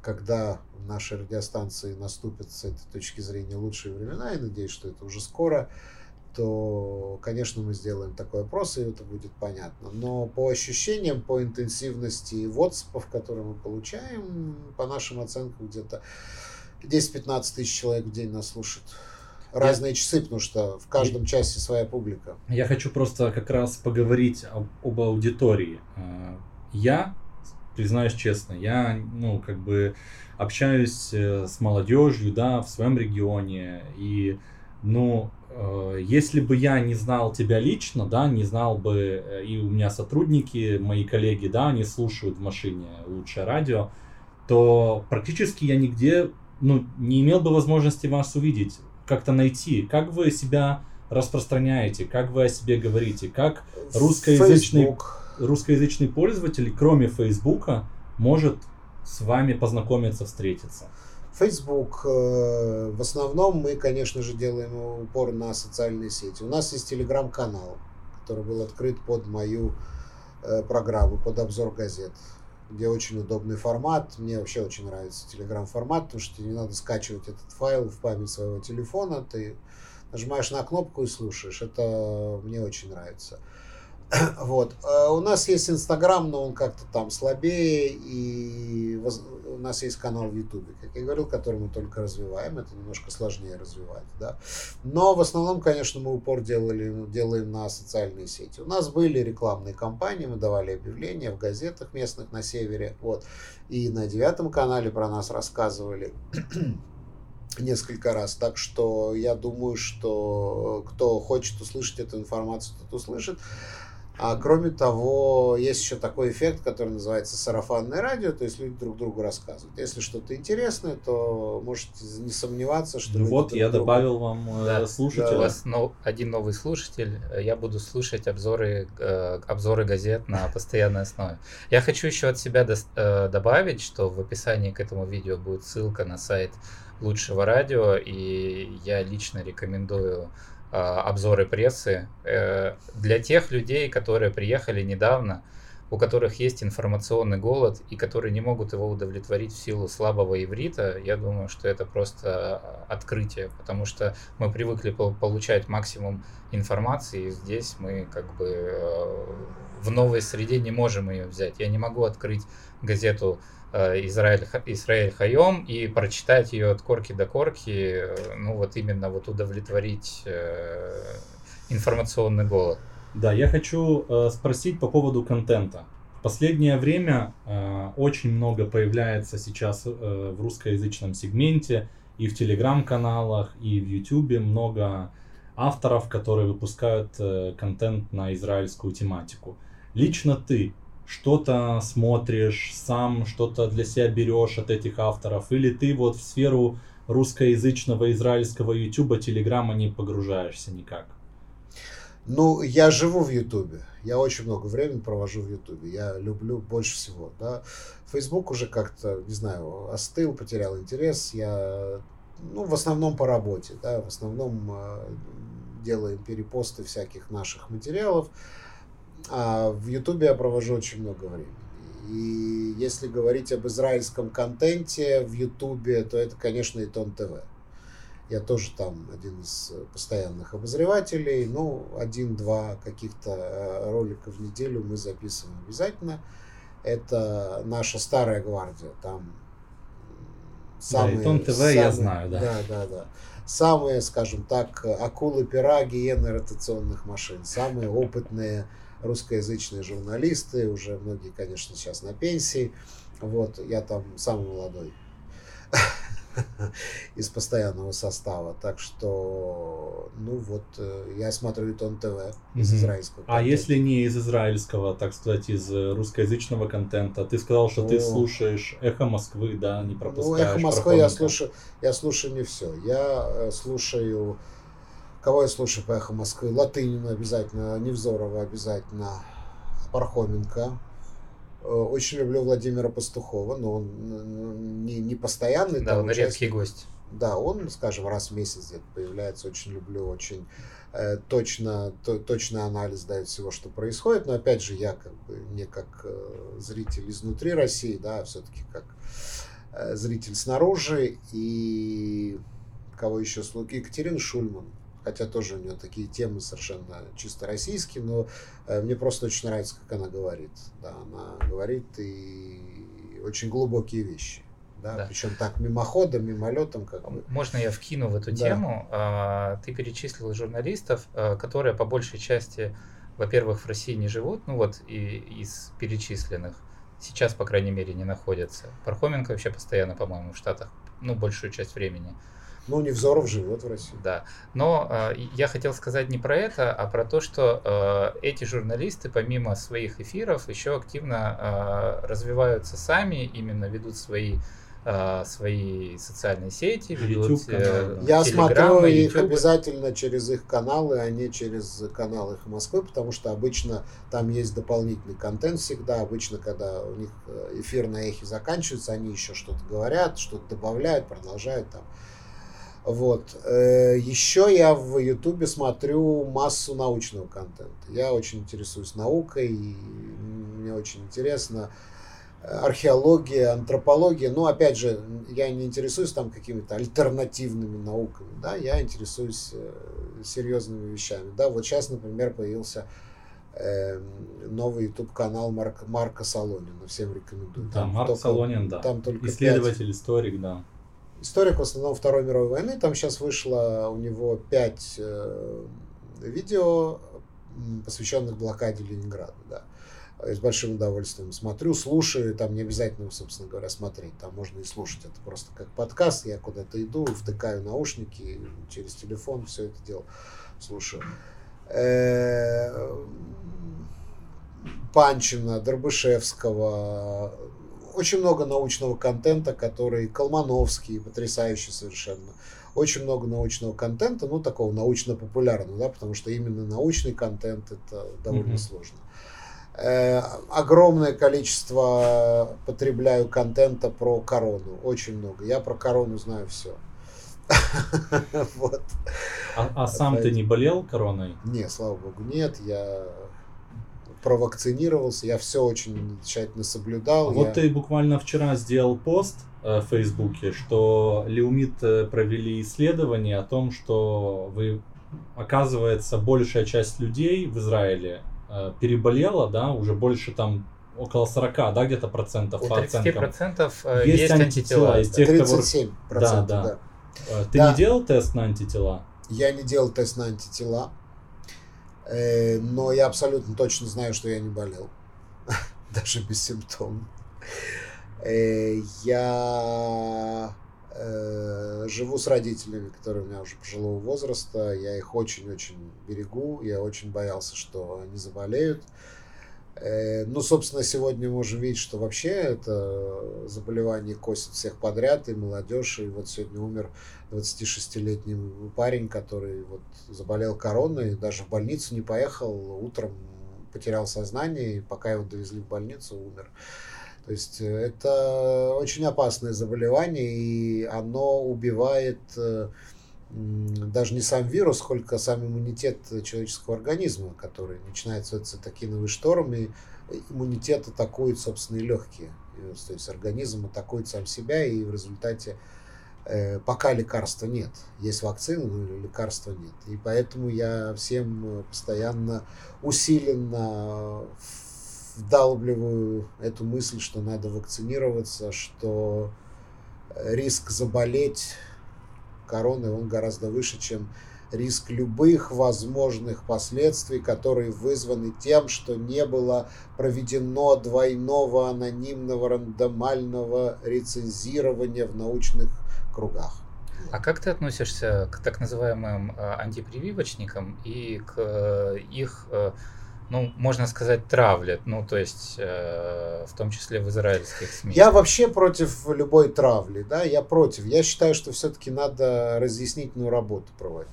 когда в нашей радиостанции наступят с этой точки зрения лучшие времена, я надеюсь, что это уже скоро, то, конечно, мы сделаем такой опрос, и это будет понятно. Но по ощущениям, по интенсивности вотсапов, которые мы получаем, по нашим оценкам, где-то десять-пятнадцать тысяч человек в день нас слушают. Разные Я... часы, потому что в каждом часе своя публика. Я хочу просто как раз поговорить об, об аудитории. Я, признаюсь честно, я, ну, как бы общаюсь с молодежью, да, в своем регионе, и, ну, если бы я не знал тебя лично, да, не знал бы, и у меня сотрудники, мои коллеги, да, они слушают в машине лучшее радио, то практически я нигде, ну, не имел бы возможности вас увидеть, как-то найти, как вы себя распространяете, как вы о себе говорите, как русскоязычный, русскоязычный пользователь, кроме Фейсбука, может с вами познакомиться, встретиться. Facebook, в основном мы, конечно же, делаем упор на социальные сети. У нас есть Telegram-канал, который был открыт под мою программу, под обзор газет, где очень удобный формат. Мне вообще очень нравится Telegram-формат, потому что не надо скачивать этот файл в память своего телефона. Ты нажимаешь на кнопку и слушаешь. Это мне очень нравится. Вот. У нас есть Instagram, но он как-то там слабее, и воз... у нас есть канал в YouTube, как я говорил, который мы только развиваем, это немножко сложнее развивать, да. Но в основном, конечно, мы упор делали, делаем на социальные сети. У нас были рекламные кампании, мы давали объявления в газетах местных на севере, вот, и на Девятом канале про нас рассказывали несколько раз, так что я думаю, что кто хочет услышать эту информацию, тот услышит. А кроме того, есть еще такой эффект, который называется сарафанное радио, то есть люди друг другу рассказывают. Если что-то интересное, то можете не сомневаться, что... Ну вот, я друг добавил другу... вам да, слушателя. Да. У вас нов... один новый слушатель, я буду слушать обзоры, э, обзоры газет на постоянной основе. Я хочу еще от себя до... э, добавить, что в описании к этому видео будет ссылка на сайт Лучшего радио, и я лично рекомендую обзоры прессы для тех людей, которые приехали недавно у которых есть информационный голод и которые не могут его удовлетворить в силу слабого иврита, я думаю, что это просто открытие, потому что мы привыкли получать максимум информации, и здесь мы как бы в новой среде не можем ее взять. Я не могу открыть газету «Израиль, Израиль Хайом» и прочитать ее от корки до корки, ну вот именно вот удовлетворить информационный голод. Да, я хочу э, спросить по поводу контента. В последнее время э, очень много появляется сейчас э, в русскоязычном сегменте и в Telegram-каналах, и в YouTube много авторов, которые выпускают э, контент на израильскую тематику. Лично ты что-то смотришь сам, что-то для себя берешь от этих авторов, или ты вот в сферу русскоязычного израильского YouTube, Telegram не погружаешься никак? Ну, я живу в Ютубе, я очень много времени провожу в Ютубе, я люблю больше всего, да. Фейсбук уже как-то, не знаю, остыл, потерял интерес, я, ну, в основном по работе, да, в основном э, делаем перепосты всяких наших материалов, а в Ютубе я провожу очень много времени. И если говорить об израильском контенте в Ютубе, то это, конечно, Итон ТВ. Я тоже там один из постоянных обозревателей, ну, один-два каких-то ролика в неделю мы записываем обязательно. Это наша старая гвардия, там самые... Да, Итон ТВ самые, я знаю, да. Да, да, да. Самые, скажем так, акулы-пера, гиены ротационных машин, самые опытные русскоязычные журналисты, уже многие, конечно, сейчас на пенсии, вот, я там самый молодой из постоянного состава, так что, ну вот, я смотрю Итон ТВ из mm-hmm. израильского контента. А если не из израильского, так сказать, из русскоязычного контента? Ты сказал, что ну, ты слушаешь Эхо Москвы, да, не пропускаешь? Ну, Эхо Москвы я слушаю, я слушаю не все. Я слушаю, кого я слушаю по Эхо Москвы? Латынина обязательно, Невзорова обязательно, Пархоменко. Очень люблю Владимира Пастухова, но он не, не постоянный. Да, там, он редкий гость. Да, он, скажем, раз в месяц где-то появляется. Очень люблю, очень э, точно, то, точный анализ дает всего, что происходит. Но опять же, я как бы не как э, зритель изнутри России, да, а все-таки как э, зритель снаружи. И кого еще слуги? Екатерина Шульман. Хотя тоже у нее такие темы совершенно чисто российские, но э, мне просто очень нравится, как она говорит. Да, она говорит и очень глубокие вещи. Да, да. Причем так мимоходом, мимолетом. Как бы. Можно я вкину в эту да. тему? А, ты перечислил журналистов, а, которые по большей части, во-первых, в России не живут, ну вот и, из перечисленных. Сейчас, по крайней мере, не находятся. Пархоменко вообще постоянно, по-моему, в Штатах, ну, большую часть времени. Ну, Невзоров живет в России. Да, но э, я хотел сказать не про это, а про то, что э, эти журналисты, помимо своих эфиров, еще активно э, развиваются сами, именно ведут свои, э, свои социальные сети, ведут YouTube, э, да. Я смотрю их обязательно через их каналы, а не через канал Эхо Москвы, потому что обычно там есть дополнительный контент всегда. Обычно, когда у них эфир на Эхе заканчивается, они еще что-то говорят, что-то добавляют, продолжают там. Вот. Еще я в Ютубе смотрю массу научного контента. Я очень интересуюсь наукой, и мне очень интересно археология, антропология. Но, опять же, я не интересуюсь там какими-то альтернативными науками, да, я интересуюсь серьезными вещами. Да, вот сейчас, например, появился новый YouTube-канал Марка, Марка Солонина. Всем рекомендую. Да, там Марк только, Солонин, да. Там только исследователь, пять... историк, да. Историк в основном Второй мировой войны. Там сейчас вышло у него пять э, видео, посвященных блокаде Ленинграда. Да. С большим удовольствием смотрю, слушаю. Там не обязательно, собственно говоря, смотреть. Там можно и слушать. Это просто как подкаст. Я куда-то иду, втыкаю наушники через телефон, все это дело слушаю. Панчина, Дробышевского... Очень много научного контента, который Колмановский, потрясающий совершенно. Очень много научного контента, ну, такого научно-популярного, да, потому что именно научный контент это довольно mm-hmm. сложно. Э, огромное количество потребляю контента про корону, очень много. Я про корону знаю все. А сам ты не болел короной? Нет, слава богу, нет, я... провакцинировался, я все очень тщательно соблюдал. Вот я... ты буквально вчера сделал пост в Фейсбуке, что Леумит провели исследование о том, что вы, оказывается, большая часть людей в Израиле переболела, да, уже больше там около сорок, да, где-то процентов. У тридцати процентов есть, есть антитела. тридцать семь процентов, того... да, да. да. Ты да. не делал тест на антитела? Я не делал тест на антитела, э, но я абсолютно точно знаю, что я не болел, даже без симптомов. Э, я э, живу с родителями, которые у меня уже пожилого возраста, я их очень-очень берегу, я очень боялся, что они заболеют. Ну, собственно, сегодня мы можем видеть, что вообще это заболевание косит всех подряд, и молодежь, и вот сегодня умер двадцатишестилетний парень, который вот заболел короной, даже в больницу не поехал, утром потерял сознание, и пока его довезли в больницу, умер. То есть это очень опасное заболевание, и оно убивает... даже не сам вирус, сколько сам иммунитет человеческого организма, который начинает с цитокиновыми штормами, иммунитет атакует собственные легкие. То есть организм атакует сам себя, и в результате пока лекарства нет. Есть вакцины, но лекарства нет. И поэтому я всем постоянно усиленно вдалбливаю эту мысль, что надо вакцинироваться, что риск заболеть... короны, он гораздо выше, чем риск любых возможных последствий, которые вызваны тем, что не было проведено двойного анонимного рандомального рецензирования в научных кругах. А как ты относишься к так называемым антипрививочникам и к их, ну, можно сказать, травле, ну, то есть, э, в том числе в израильских СМИ? Я вообще против любой травли, да, я против. Я считаю, что все-таки надо разъяснительную работу проводить.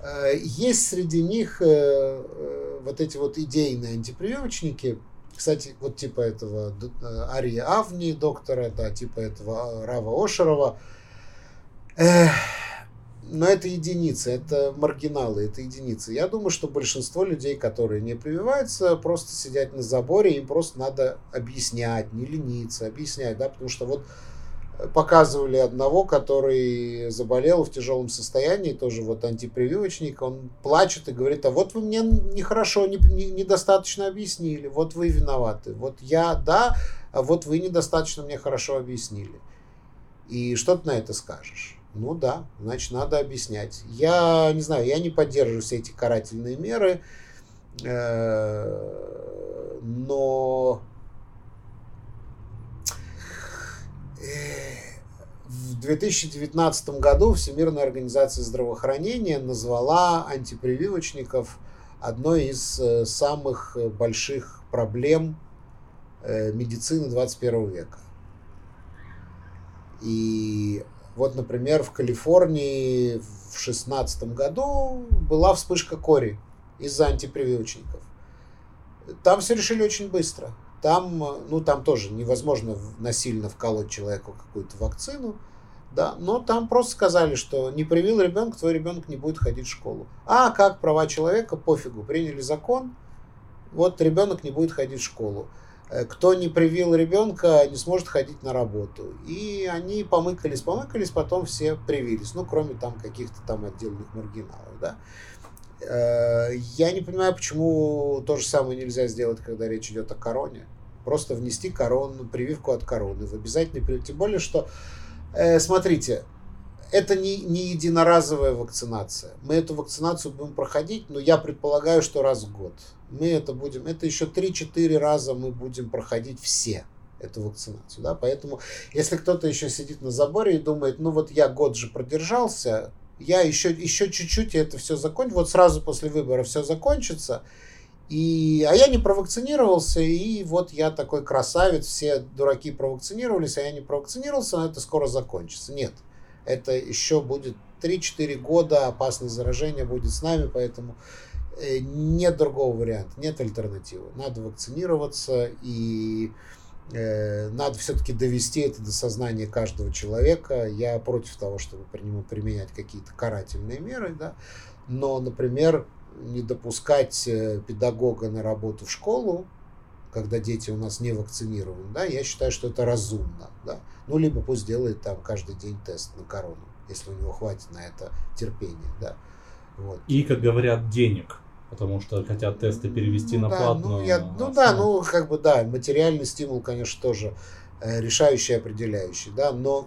Э, есть среди них э, э, вот эти вот идейные антипрививочники, кстати, вот типа этого Ари Авни, доктора, да, типа этого Рава Ошерова. Э, Но это единицы, это маргиналы, это единицы. Я думаю, что большинство людей, которые не прививаются, просто сидят на заборе, им просто надо объяснять, не лениться, объяснять, да, потому что вот показывали одного, который заболел в тяжелом состоянии, тоже вот антипрививочник, он плачет и говорит: а вот вы мне нехорошо, не, не, недостаточно объяснили, вот вы виноваты, вот я, да, а вот вы недостаточно мне хорошо объяснили. И что ты на это скажешь? Ну да, значит, надо объяснять. Я не знаю, я не поддерживаю все эти карательные меры, но в две тысячи девятнадцатом году Всемирная организация здравоохранения назвала антипрививочников одной из самых больших проблем медицины двадцать первого века. И вот, например, в Калифорнии в шестнадцатом году была вспышка кори из-за антипрививочников. Там все решили очень быстро. Там, ну, там тоже невозможно насильно вколоть человеку какую-то вакцину, да, но там просто сказали, что не привил ребенка, твой ребенок не будет ходить в школу. А как права человека, пофигу, приняли закон, вот ребенок не будет ходить в школу. Кто не привил ребенка, не сможет ходить на работу. И они помыкались, помыкались, потом все привились. Ну, кроме там каких-то там отдельных маргиналов, да. Я не понимаю, почему то же самое нельзя сделать, когда речь идет о короне. Просто внести корону, прививку от короны в обязательный прививку. Тем более, что, смотрите, это не, не единоразовая вакцинация. Мы эту вакцинацию будем проходить, но я предполагаю, что раз в год. Мы это будем, это еще три-четыре раза мы будем проходить все эту вакцинацию, да, поэтому если кто-то еще сидит на заборе и думает, ну вот я год же продержался, я еще, еще чуть-чуть и это все закончу, вот сразу после выбора все закончится, и, а я не провакцинировался, и вот я такой красавец, все дураки провакцинировались, а я не провакцинировался, но это скоро закончится. Нет, это еще будет три-четыре года, опасность заражения будет с нами, поэтому... Нет другого варианта, нет альтернативы. Надо вакцинироваться, и э, надо все-таки довести это до сознания каждого человека. Я против того, чтобы применять какие-то карательные меры, да. Но, например, не допускать педагога на работу в школу, когда дети у нас не вакцинированы, да, я считаю, что это разумно. Да. Ну, либо пусть делает там каждый день тест на корону, если у него хватит на это терпения. Да. Вот. И, как говорят, денег, потому что хотят тесты перевести ну, на да, платную. Ну, я, ну да, ну как бы да, материальный стимул, конечно, тоже решающий, определяющий. Да, но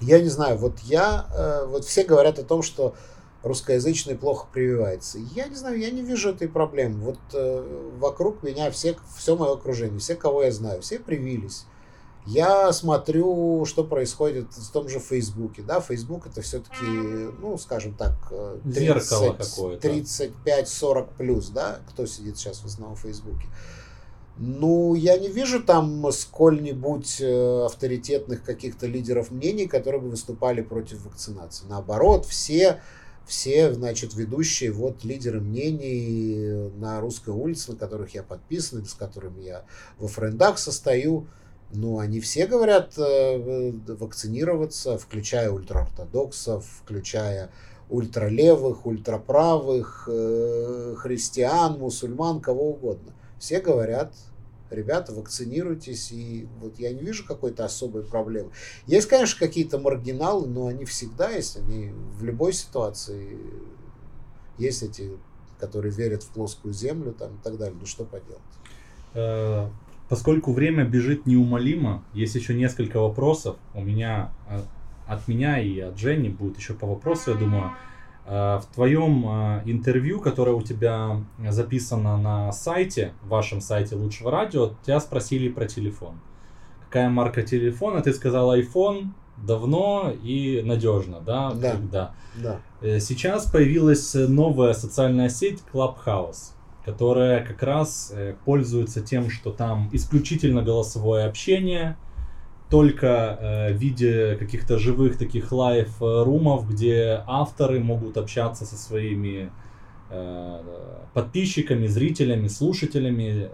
я не знаю, вот я, вот все говорят о том, что русскоязычный плохо прививается. Я не знаю, я не вижу этой проблемы. Вот э, вокруг меня все, все мое окружение, все, кого я знаю, все привились. Я смотрю, что происходит в том же Фейсбуке. Да, Фейсбук это все-таки, ну, скажем так, тридцать пять сорок плюс, да, кто сидит сейчас в основном в Фейсбуке. Ну, я не вижу там сколь-нибудь авторитетных каких-то лидеров мнений, которые бы выступали против вакцинации. Наоборот, все... Все, значит, ведущие, вот, лидеры мнений на русской улице, на которых я подписан, с которыми я во френдах состою, ну, они все говорят э, вакцинироваться, включая ультраортодоксов, включая ультралевых, ультраправых, э, христиан, мусульман, кого угодно. Все говорят, ребята, вакцинируйтесь, и вот я не вижу какой-то особой проблемы. Есть, конечно, какие-то маргиналы, но они всегда есть, они в любой ситуации есть эти, которые верят в плоскую землю там, и так далее, ну что поделать. Поскольку время бежит неумолимо, есть еще несколько вопросов, у меня, от меня и от Жени будет еще по вопросу, я думаю. В твоем интервью, которое у тебя записано на сайте, вашем сайте Лучшего радио, тебя спросили про телефон. Какая марка телефона? Ты сказал iPhone, давно и надежно, да? Да. Всегда. Да. Сейчас появилась новая социальная сеть Clubhouse, которая как раз пользуется тем, что там исключительно голосовое общение, только э, в виде каких-то живых таких лайв-румов, где авторы могут общаться со своими э, подписчиками, зрителями, слушателями.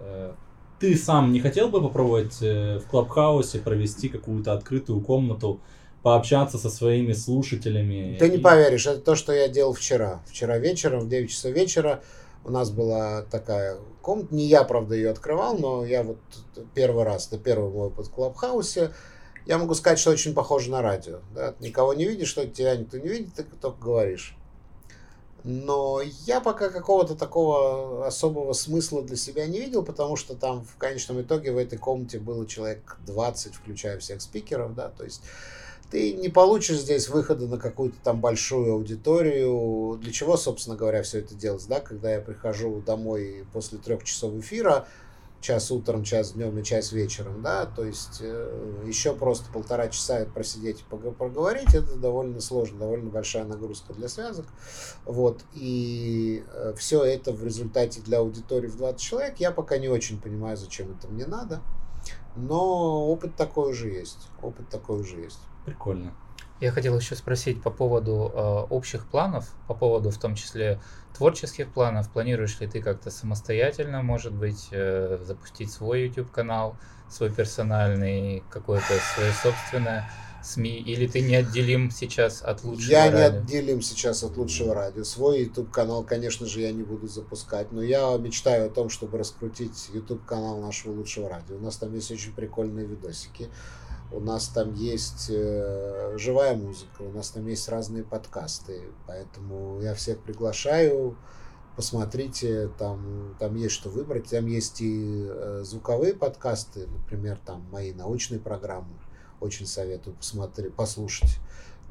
Ты сам не хотел бы попробовать в Клабхаусе провести какую-то открытую комнату, пообщаться со своими слушателями? Ты не поверишь, это то, что я делал вчера. Вчера вечером, в девять часов вечера, у нас была такая комната, не я, правда, ее открывал, но я вот первый раз, это первый мой опыт в Клабхаусе. Я могу сказать, что очень похоже на радио. Да? Никого не видишь, что тебя никто не видит, ты только говоришь. Но я пока какого-то такого особого смысла для себя не видел, потому что там в конечном итоге в этой комнате было человек двадцать, включая всех спикеров, да, то есть... Ты не получишь здесь выхода на какую-то там большую аудиторию. Для чего, собственно говоря, все это делается, да? Когда я прихожу домой после трех часов эфира, час утром, час днем и час вечером, да, то есть э, еще просто полтора часа просидеть и проговорить, это довольно сложно, довольно большая нагрузка для связок. Вот, и э, все это в результате для аудитории в двадцать человек. Я пока не очень понимаю, зачем это мне надо, но опыт такой уже есть, опыт такой уже есть. Прикольно. Я хотел еще спросить по поводу э, общих планов, по поводу в том числе творческих планов. Планируешь ли ты как-то самостоятельно, может быть, э, запустить свой YouTube-канал, свой персональный, какое-то свое собственное СМИ? Или ты неотделим сейчас от лучшего я радио? Я неотделим сейчас от лучшего радио. Свой YouTube-канал, конечно же, я не буду запускать, но я мечтаю о том, чтобы раскрутить YouTube-канал нашего лучшего радио. У нас там есть очень прикольные видосики. У нас там есть э, живая музыка, у нас там есть разные подкасты, поэтому я всех приглашаю, посмотрите, там, там есть что выбрать, там есть и э, звуковые подкасты, например, там мои научные программы, очень советую посмотреть, послушать,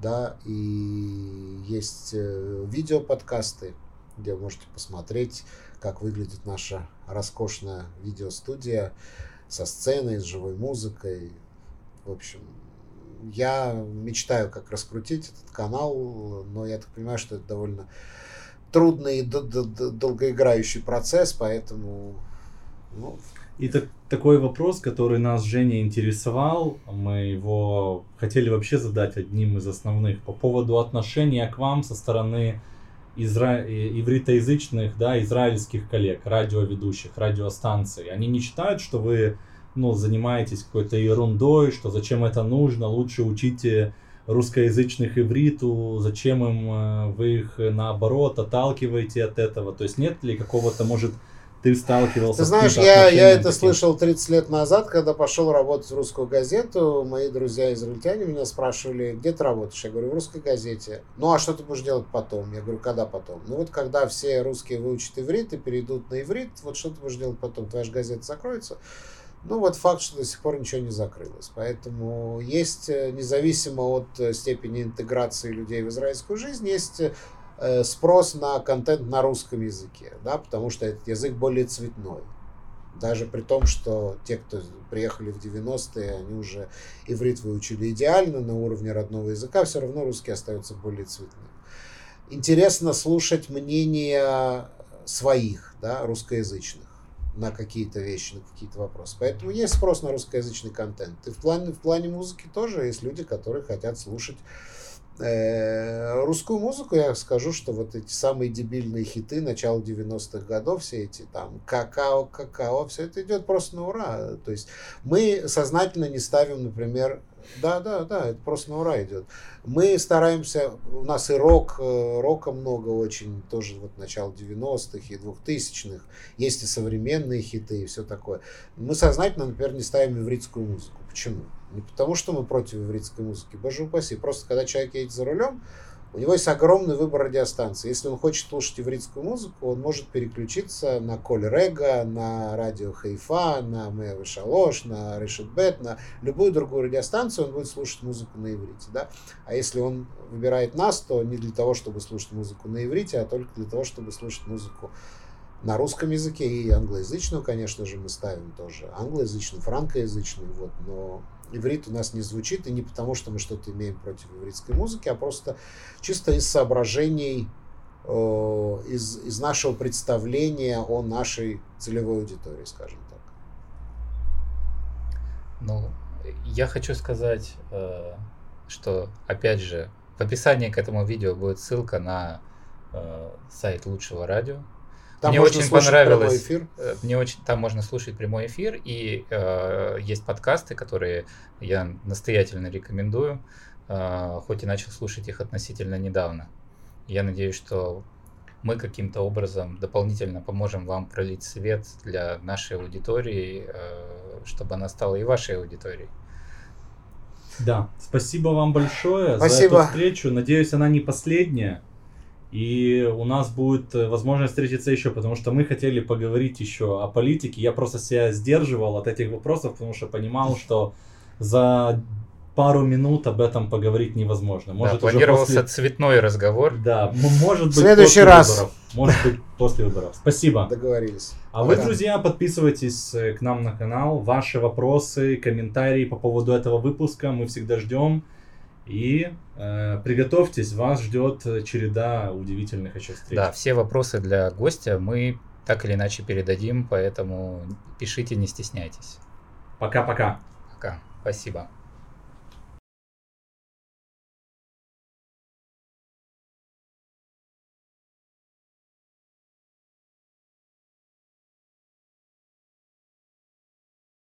да, и есть э, видеоподкасты, где вы можете посмотреть, как выглядит наша роскошная видеостудия со сценой, с живой музыкой. В общем, я мечтаю, как раскрутить этот канал, но я так понимаю, что это довольно трудный и д- д- долгоиграющий процесс, поэтому... Ну... И так, такой вопрос, который нас Женя интересовал, мы его хотели вообще задать одним из основных, по поводу отношения к вам со стороны изра... ивритоязычных, да, израильских коллег, радиоведущих, радиостанций. Они не считают, что вы... ну, занимаетесь какой-то ерундой, что зачем это нужно, лучше учите русскоязычных ивриту, зачем им, вы их наоборот отталкиваете от этого? То есть нет ли какого-то, может, ты сталкивался ты знаешь, с каким-то отношением? Я, я это таким? слышал тридцать лет назад, когда пошел работать в «Русскую газету». Мои друзья-израильтяне меня спрашивали, где ты работаешь? Я говорю, в «Русской газете». Ну, а что ты будешь делать потом? Я говорю, когда потом? Ну, вот когда все русские выучат иврит и перейдут на иврит, вот что ты будешь делать потом? Твоя же газета закроется. Ну, вот факт, что до сих пор ничего не закрылось. Поэтому есть, независимо от степени интеграции людей в израильскую жизнь, есть спрос на контент на русском языке, да, потому что этот язык более цветной. Даже при том, что те, кто приехали в девяностые, они уже иврит выучили идеально на уровне родного языка, все равно русский остается более цветным. Интересно слушать мнение своих, да, русскоязычных, на какие-то вещи, на какие-то вопросы. Поэтому есть спрос на русскоязычный контент. И в плане, в плане музыки тоже есть люди, которые хотят слушать э, русскую музыку. Я скажу, что вот эти самые дебильные хиты начала девяностых годов, все эти там какао, какао, все это идет просто на ура. То есть мы сознательно не ставим, например, да, да, да, это просто на ура идет. Мы стараемся, у нас и рок, рока много очень, тоже вот начало девяностых и двухтысячных, есть и современные хиты и все такое. Мы сознательно, например, не ставим ивритскую музыку. Почему? Не потому, что мы против ивритской музыки, боже упаси, просто когда человек едет за рулем, у него есть огромный выбор радиостанций. Если он хочет слушать ивритскую музыку, он может переключиться на Коль Рега, на Радио Хайфа, на Меа Шалош, на Решет Бет, на любую другую радиостанцию, он будет слушать музыку на иврите. Да? А если он выбирает нас, то не для того, чтобы слушать музыку на иврите, а только для того, чтобы слушать музыку на русском языке. И англоязычную, конечно же, мы ставим тоже. Англоязычную, франкоязычную. Вот. Но иврит у нас не звучит, и не потому, что мы что-то имеем против ивритской музыки, а просто чисто из соображений, э, из, из нашего представления о нашей целевой аудитории, скажем так. Ну, я хочу сказать, э, что, опять же, в описании к этому видео будет ссылка на э, сайт Лучшего радио. Там мне очень понравилось. Мне очень, там можно слушать прямой эфир, и э, есть подкасты, которые я настоятельно рекомендую, э, хоть и начал слушать их относительно недавно. Я надеюсь, что мы каким-то образом дополнительно поможем вам пролить свет для нашей аудитории, э, чтобы она стала и вашей аудиторией. Да, спасибо вам большое спасибо. за эту встречу. Надеюсь, она не последняя. И у нас будет возможность встретиться еще, потому что мы хотели поговорить еще о политике. Я просто себя сдерживал от этих вопросов, потому что понимал, что за пару минут об этом поговорить невозможно. Может, да, уже планировался после... цветной разговор. Да, может быть, следующий после раз. выборов. Может быть, после выборов. Спасибо. Договорились. А вы, друзья, подписывайтесь к нам на канал. Ваши вопросы, комментарии по поводу этого выпуска мы всегда ждем. И э, приготовьтесь, вас ждет череда удивительных еще встреч. Да, все вопросы для гостя мы так или иначе передадим, поэтому пишите, не стесняйтесь. Пока-пока. Пока. Спасибо.